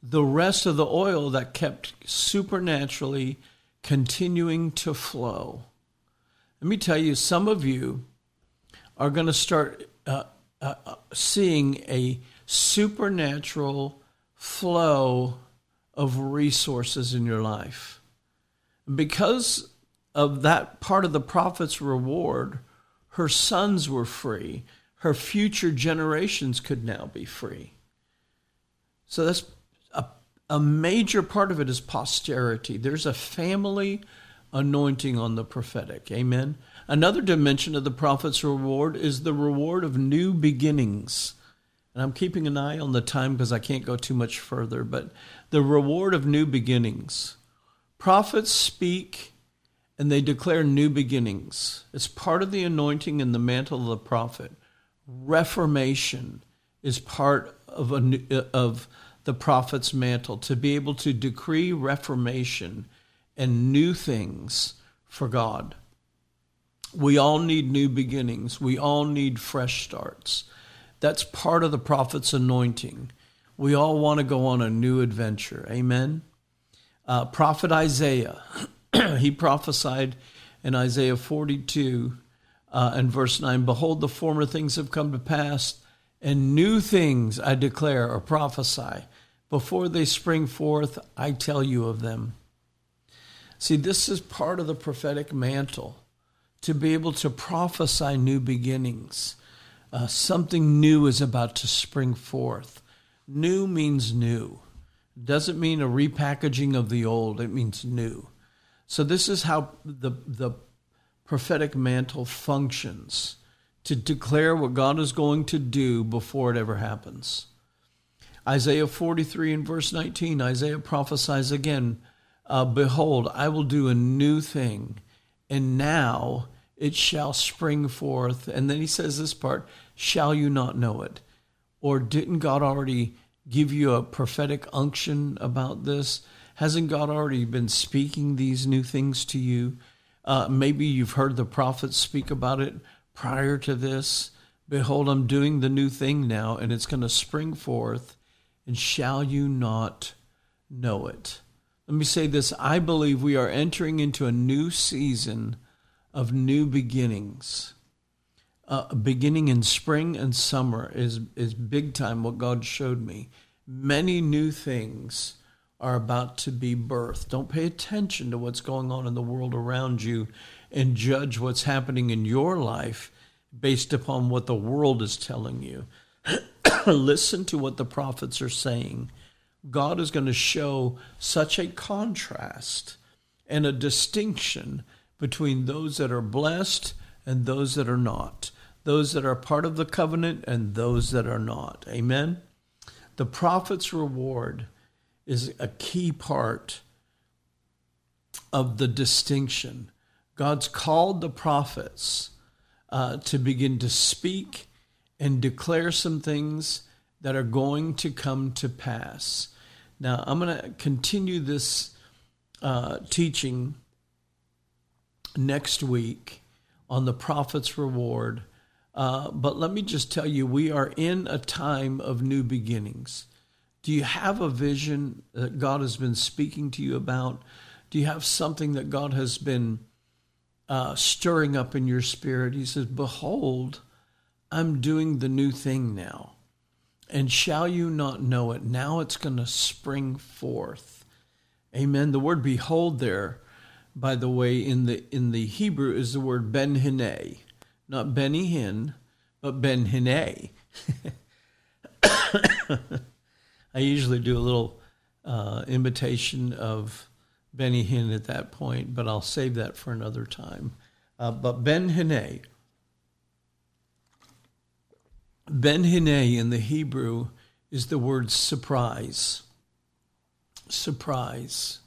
The rest of the oil that kept supernaturally continuing to flow. Let me tell you, some of you are going to start seeing a supernatural flow of resources in your life. Because of that part of the prophet's reward, her sons were free. Her future generations could now be free. So that's a major part of it is posterity. There's a family anointing on the prophetic. Amen. Another dimension of the prophet's reward is the reward of new beginnings. And I'm keeping an eye on the time because I can't go too much further, but the reward of new beginnings. Prophets speak and they declare new beginnings. It's part of the anointing and the mantle of the prophet. Reformation is part of the prophet's mantle, to be able to decree reformation and new things for God. We all need new beginnings. We all need fresh starts. That's part of the prophet's anointing. We all want to go on a new adventure. Amen. Prophet Isaiah, he prophesied in Isaiah 42 and verse 9, "Behold, the former things have come to pass, and new things I declare," or prophesy. "Before they spring forth, I tell you of them." See, this is part of the prophetic mantle, to be able to prophesy new beginnings. Something new is about to spring forth. New means new. It doesn't mean a repackaging of the old. It means new. So this is how the prophetic mantle functions, to declare what God is going to do before it ever happens. Isaiah 43 and verse 19, Isaiah prophesies again, "Behold, I will do a new thing, and now it shall spring forth." And then he says this part, "Shall you not know it?" Or didn't God already give you a prophetic unction about this? Hasn't God already been speaking these new things to you? Maybe you've heard the prophets speak about it prior to this. "Behold, I'm doing the new thing now, and it's going to spring forth, and shall you not know it?" Let me say this. I believe we are entering into a new season of new beginnings. Beginning in spring and summer is big time what God showed me. Many new things are about to be birthed. Don't pay attention to what's going on in the world around you and judge what's happening in your life based upon what the world is telling you. Listen to what the prophets are saying. God is going to show such a contrast and a distinction between those that are blessed and those that are not, those that are part of the covenant and those that are not. Amen? The prophet's reward is a key part of the distinction. God's called the prophets to begin to speak and declare some things that are going to come to pass. Now, I'm going to continue this teaching next week on the prophet's reward. But let me just tell you, we are in a time of new beginnings. Do you have a vision that God has been speaking to you about? Do you have something that God has been stirring up in your spirit? He says, "Behold, I'm doing the new thing now, and shall you not know it? Now it's going to spring forth." Amen. The word "behold" there, by the way, in the Hebrew is the word ben-hineh, not Benihin, but ben-hineh. I usually do a little imitation of Benihin at that point, but I'll save that for another time. But Ben-Hineh, Ben Hineh in the Hebrew is the word surprise. Surprise.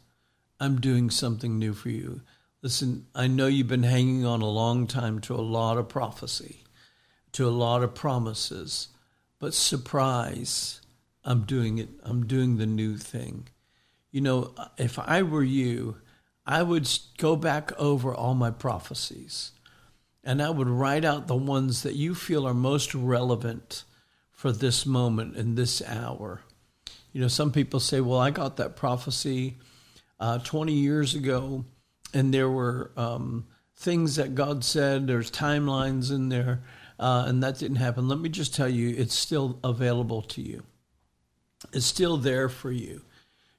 I'm doing something new for you. Listen, I know you've been hanging on a long time to a lot of prophecy, to a lot of promises, but surprise, I'm doing it. I'm doing the new thing. You know, if I were you, I would go back over all my prophecies and I would write out the ones that you feel are most relevant for this moment and this hour. You know, some people say, well, I got that prophecy 20 years ago, and there were things that God said, there's timelines in there, and that didn't happen. Let me just tell you, it's still available to you. It's still there for you.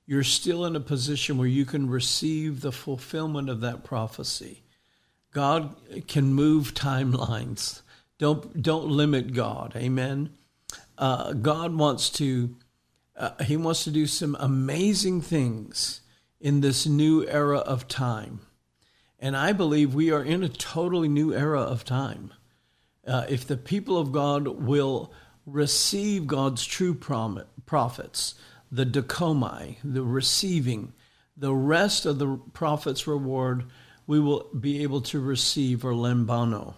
You're still in a position where you can receive the fulfillment of that prophecy. God can move timelines. Don't limit God. Amen. God wants to, he wants to do some amazing things in this new era of time. And I believe we are in a totally new era of time. If the people of God will receive God's true prophets, the dikomai, the receiving, the rest of the prophet's reward, we will be able to receive, or lambano.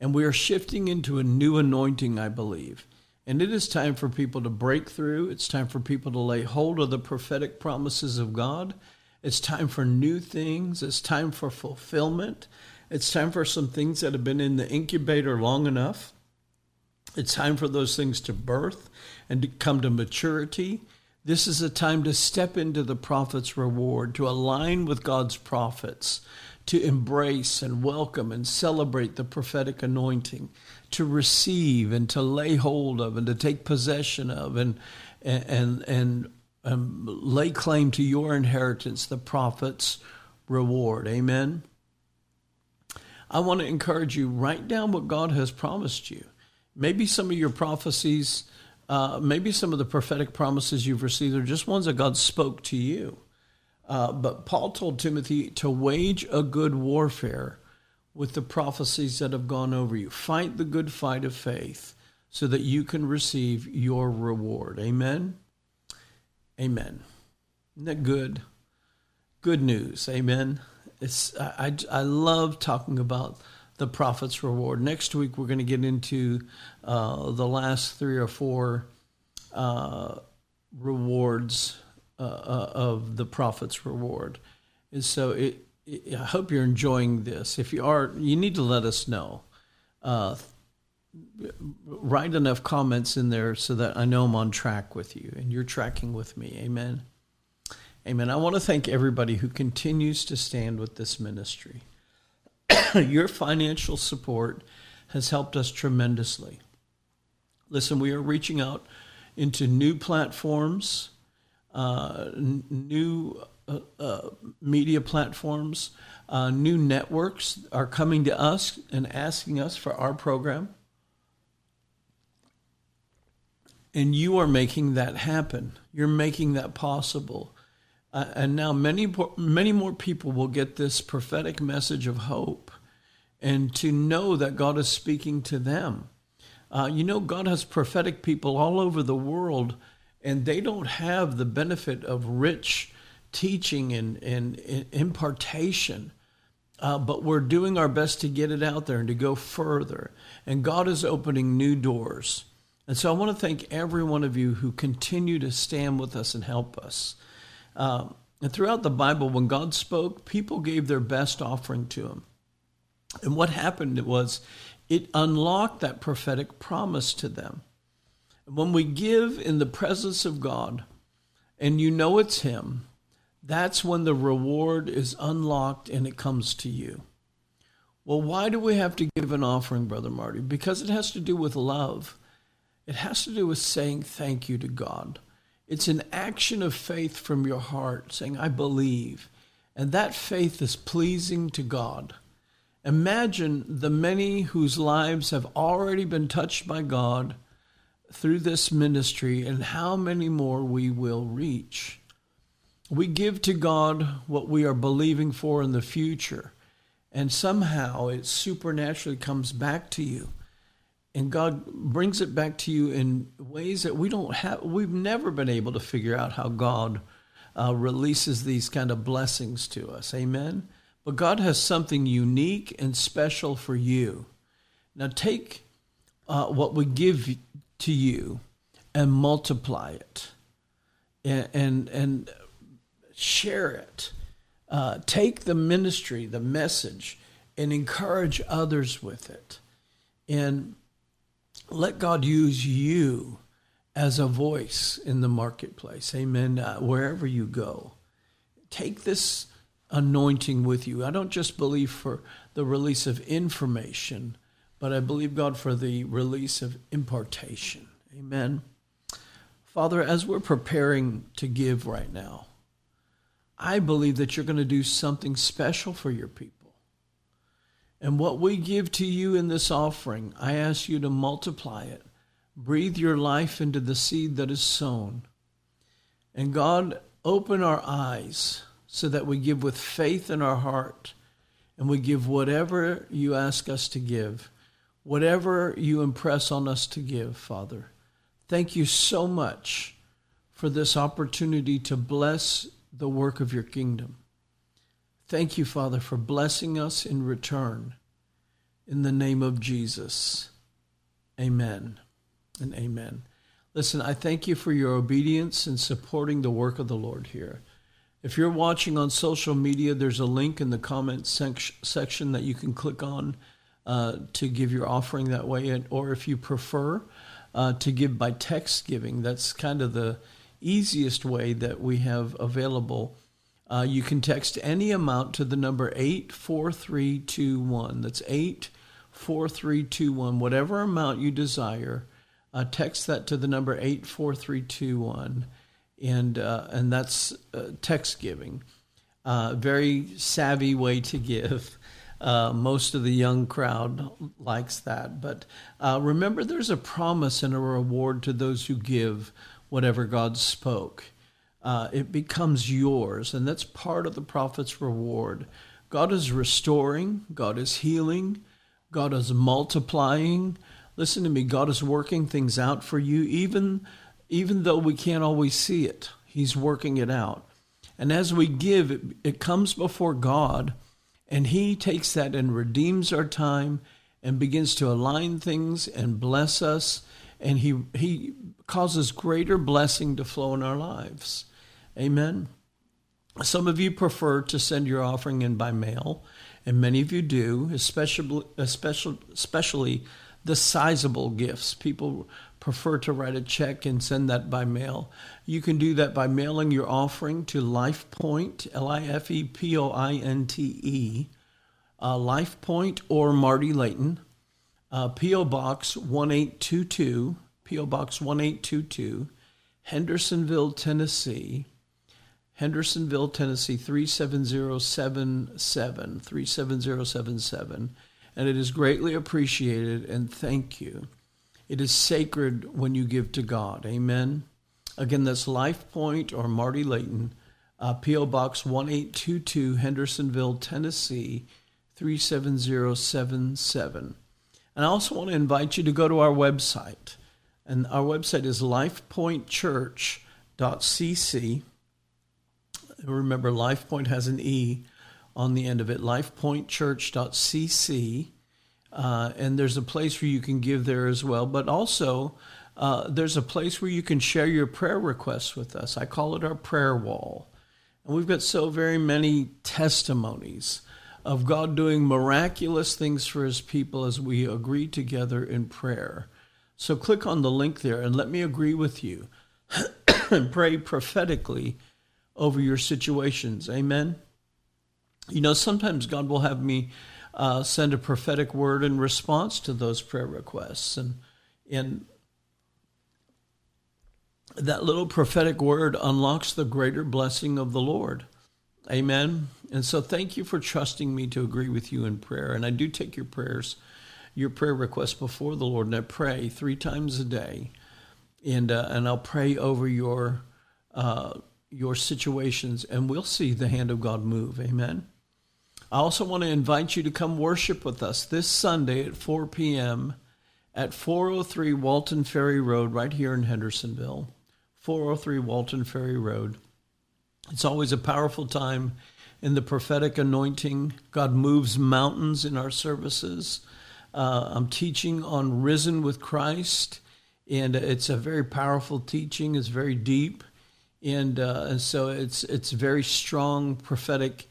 And we are shifting into a new anointing, I believe. And it is time for people to break through. It's time for people to lay hold of the prophetic promises of God. It's time for new things. It's time for fulfillment. It's time for some things that have been in the incubator long enough. It's time for those things to birth and to come to maturity. This is a time to step into the prophet's reward, to align with God's prophets, to embrace and welcome and celebrate the prophetic anointing, to receive and to lay hold of and to take possession of and lay claim to your inheritance, the prophet's reward. Amen. I want to encourage you, write down what God has promised you. Maybe some of your prophecies, maybe some of the prophetic promises you've received are just ones that God spoke to you. But Paul told Timothy to wage a good warfare with the prophecies that have gone over you. Fight the good fight of faith so that you can receive your reward. Amen? Amen. Isn't that good? Good news. Amen? I love talking about the prophet's reward. Next week, we're going to get into the last three or four rewards of the prophet's reward. And so I hope you're enjoying this. If you are, you need to let us know. Write enough comments in there so that I know I'm on track with you and you're tracking with me. Amen. Amen. I want to thank everybody who continues to stand with this ministry. Your financial support has helped us tremendously. Listen, we are reaching out into new platforms, new media platforms, new networks are coming to us and asking us for our program. And you are making that happen. You're making that possible. And now many more people will get this prophetic message of hope and to know that God is speaking to them. You know, God has prophetic people all over the world, and they don't have the benefit of rich teaching and impartation. But we're doing our best to get it out there and to go further. And God is opening new doors. And so I want to thank every one of you who continue to stand with us and help us. And throughout the Bible, when God spoke, people gave their best offering to him. And what happened was it unlocked that prophetic promise to them. When we give in the presence of God, and you know it's him, that's when the reward is unlocked and it comes to you. Well, why do we have to give an offering, Brother Marty? Because it has to do with love. It has to do with saying thank you to God. It's an action of faith from your heart, saying, I believe. And that faith is pleasing to God. Imagine the many whose lives have already been touched by God through this ministry, and how many more we will reach. We give to God what we are believing for in the future, and somehow it supernaturally comes back to you. And God brings it back to you in ways that we don't have. We've never been able to figure out how God releases these kind of blessings to us. Amen. But God has something unique and special for you. Now take what we give to you and multiply it and share it. Take the ministry, the message, and encourage others with it. And let God use you as a voice in the marketplace. Amen. Wherever you go, take this anointing with you. I don't just believe for the release of information, but I believe God for the release of impartation. Amen. Father, as we're preparing to give right now, I believe that you're going to do something special for your people. And what we give to you in this offering, I ask you to multiply it. Breathe your life into the seed that is sown. And God, open our eyes so that we give with faith in our heart. And we give whatever you ask us to give, whatever you impress on us to give, Father. Thank you so much for this opportunity to bless the work of your kingdom. Thank you, Father, for blessing us in return. In the name of Jesus, amen and amen. Listen, I thank you for your obedience in supporting the work of the Lord here. If you're watching on social media, there's a link in the comments section that you can click on to give your offering that way. And, or if you prefer to give by text giving, that's kind of the easiest way that we have available. You can text any amount to the number 84321. That's 84321. Whatever amount you desire, text that to the number 84321, and that's text giving. Very savvy way to give. Most of the young crowd likes that. But remember, there's a promise and a reward to those who give whatever God spoke. It becomes yours, and that's part of the prophet's reward. God is restoring. God is healing. God is multiplying. Listen to me. God is working things out for you, even though we can't always see it. He's working it out. And as we give, it comes before God, and he takes that and redeems our time and begins to align things and bless us, and he causes greater blessing to flow in our lives. Amen. Some of you prefer to send your offering in by mail, and many of you do, especially the sizable gifts. People prefer to write a check and send that by mail. You can do that by mailing your offering to LifePoint, LifePointe, LifePoint or Marty Layton, P.O. Box 1822. P.O. Box 1822, Hendersonville, Tennessee. Hendersonville, Tennessee 37077. 37077. And it is greatly appreciated, and thank you. It is sacred when you give to God. Amen. Again, that's LifePoint or Marty Layton, P.O. Box 1822, Hendersonville, Tennessee 37077. And I also want to invite you to go to our website. And our website is lifepointchurch.cc. Remember, LifePoint has an E on the end of it, lifepointchurch.cc. And there's a place where you can give there as well. But also, there's a place where you can share your prayer requests with us. I call it our prayer wall. And we've got so very many testimonies of God doing miraculous things for his people as we agree together in prayer. So click on the link there and let me agree with you and pray prophetically over your situations. Amen. You know, sometimes God will have me send a prophetic word in response to those prayer requests. And that little prophetic word unlocks the greater blessing of the Lord. Amen. And so thank you for trusting me to agree with you in prayer. And I do take your prayers, your prayer requests before the Lord, and I pray 3 times a day, and I'll pray over your situations, and we'll see the hand of God move. Amen. I also want to invite you to come worship with us this Sunday at 4 p.m. at 403 Walton Ferry Road, right here in Hendersonville. 403 Walton Ferry Road. It's always a powerful time in the prophetic anointing. God moves mountains in our services. I'm teaching on Risen with Christ, and it's a very powerful teaching. It's very deep, and so it's very strong prophetic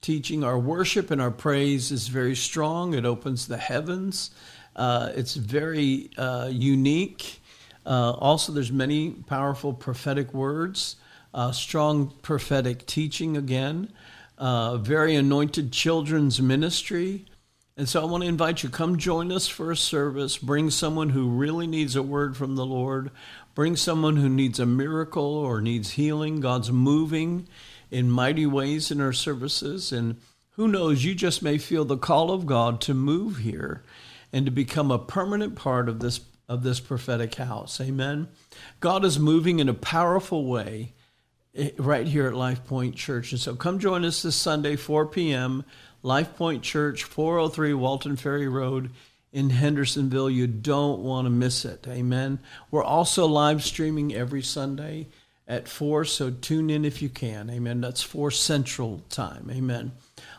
teaching. Our worship and our praise is very strong. It opens the heavens. It's very unique. Also, there's many powerful prophetic words, strong prophetic teaching again, very anointed children's ministry. And so I want to invite you, come join us for a service. Bring someone who really needs a word from the Lord. Bring someone who needs a miracle or needs healing. God's moving in mighty ways in our services. And who knows, you just may feel the call of God to move here and to become a permanent part of this prophetic house. Amen. God is moving in a powerful way right here at LifePoint Church. And so come join us this Sunday, 4 p.m., LifePoint Church, 403 Walton Ferry Road in Hendersonville. You don't want to miss it. Amen. We're also live streaming every Sunday at 4, so tune in if you can. Amen. That's 4 Central Time. Amen.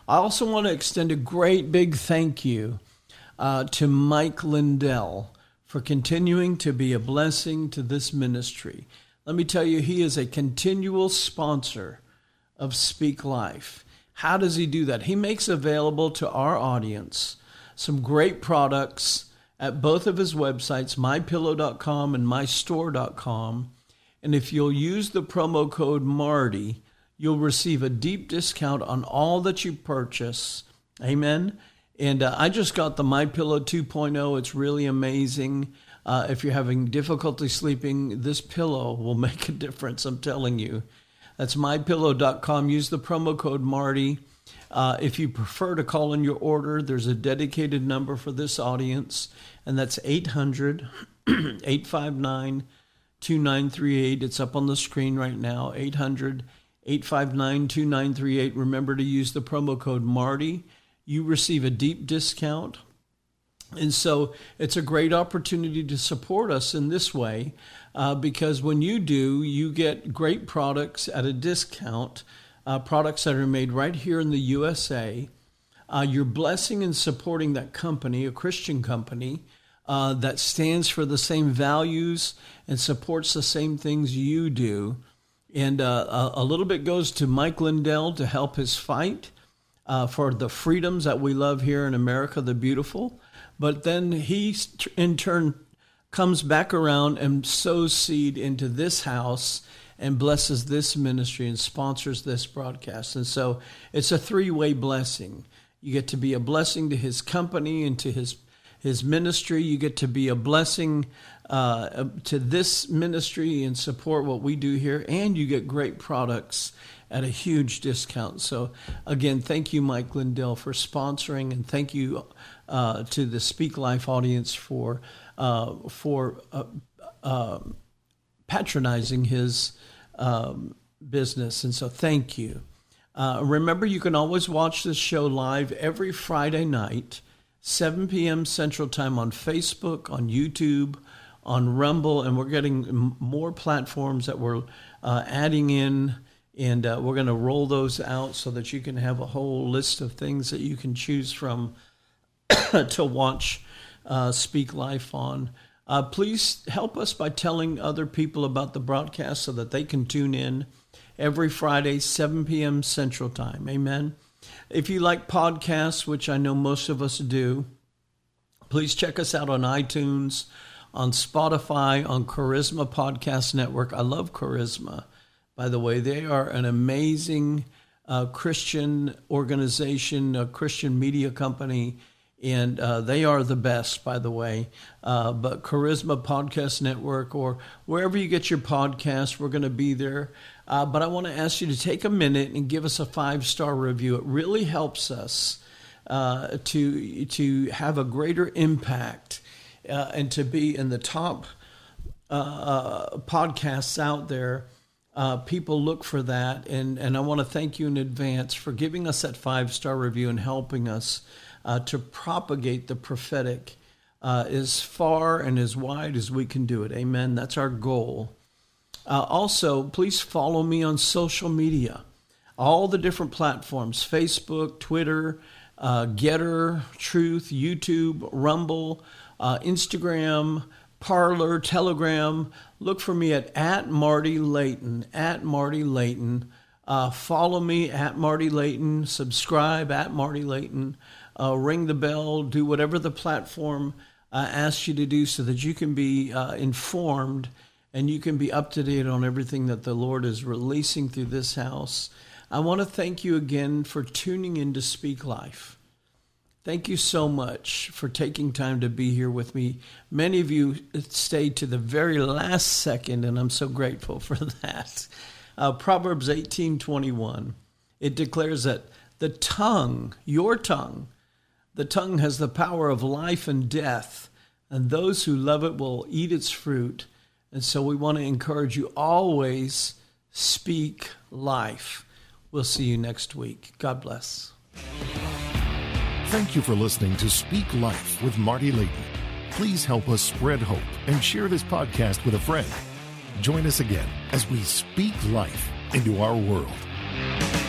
I also want to extend a great big thank you to Mike Lindell for continuing to be a blessing to this ministry. Let me tell you, he is a continual sponsor of Speak Life. How does he do that? He makes available to our audience some great products at both of his websites, mypillow.com and mystore.com. And if you'll use the promo code Marty, you'll receive a deep discount on all that you purchase. Amen. And I just got the MyPillow 2.0. It's really amazing. If you're having difficulty sleeping, this pillow will make a difference, I'm telling you. That's mypillow.com. Use the promo code Marty. If you prefer to call in your order, there's a dedicated number for this audience, and that's 800-859-2938. It's up on the screen right now, 800-859-2938. Remember to use the promo code Marty. You receive a deep discount. And so it's a great opportunity to support us in this way because when you do, you get great products at a discount, products that are made right here in the USA. You're blessing and supporting that company, a Christian company that stands for the same values and supports the same things you do. And a little bit goes to Mike Lindell to help his fight for the freedoms that we love here in America, the beautiful. But then he, in turn, comes back around and sows seed into this house and blesses this ministry and sponsors this broadcast. And so it's a three-way blessing. You get to be a blessing to his company and to his ministry. You get to be a blessing to this ministry and support what we do here. And you get great products at a huge discount. So, again, thank you, Mike Lindell, for sponsoring, and thank you to the Speak Life audience for patronizing his business. And so thank you. Remember, you can always watch this show live every Friday night, 7 p.m. Central Time on Facebook, on YouTube, on Rumble, and we're getting more platforms that we're adding in, and we're going to roll those out so that you can have a whole list of things that you can choose from to watch Speak Life on. Please help us by telling other people about the broadcast so that they can tune in every Friday, 7 p.m. Central Time. Amen. If you like podcasts, which I know most of us do, please check us out on iTunes, on Spotify, on Charisma Podcast Network. I love Charisma, by the way. They are an amazing Christian organization, a Christian media company. And they are the best, by the way. But Charisma Podcast Network, or wherever you get your podcast, we're going to be there. But I want to ask you to take a minute and give us a 5-star review. It really helps us to have a greater impact and to be in the top podcasts out there. People look for that. And I want to thank you in advance for giving us that 5-star review and helping us to propagate the prophetic as far and as wide as we can do it. Amen. That's our goal. Also, please follow me on social media, all the different platforms, Facebook, Twitter, Getter, Truth, YouTube, Rumble, Instagram, Parler, Telegram. Look for me at Marty Layton, at Marty Layton. Follow me at Marty Layton, subscribe at Marty Layton, ring the bell, do whatever the platform asks you to do so that you can be informed and you can be up to date on everything that the Lord is releasing through this house. I want to thank you again for tuning in to Speak Life. Thank you so much for taking time to be here with me. Many of you stayed to the very last second, and I'm so grateful for that. Proverbs 18:21, it declares that the tongue, your tongue, the tongue has the power of life and death, and those who love it will eat its fruit. And so we want to encourage you, always speak life. We'll see you next week. God bless. Thank you for listening to Speak Life with Marty Layton. Please help us spread hope and share this podcast with a friend. Join us again as we speak life into our world.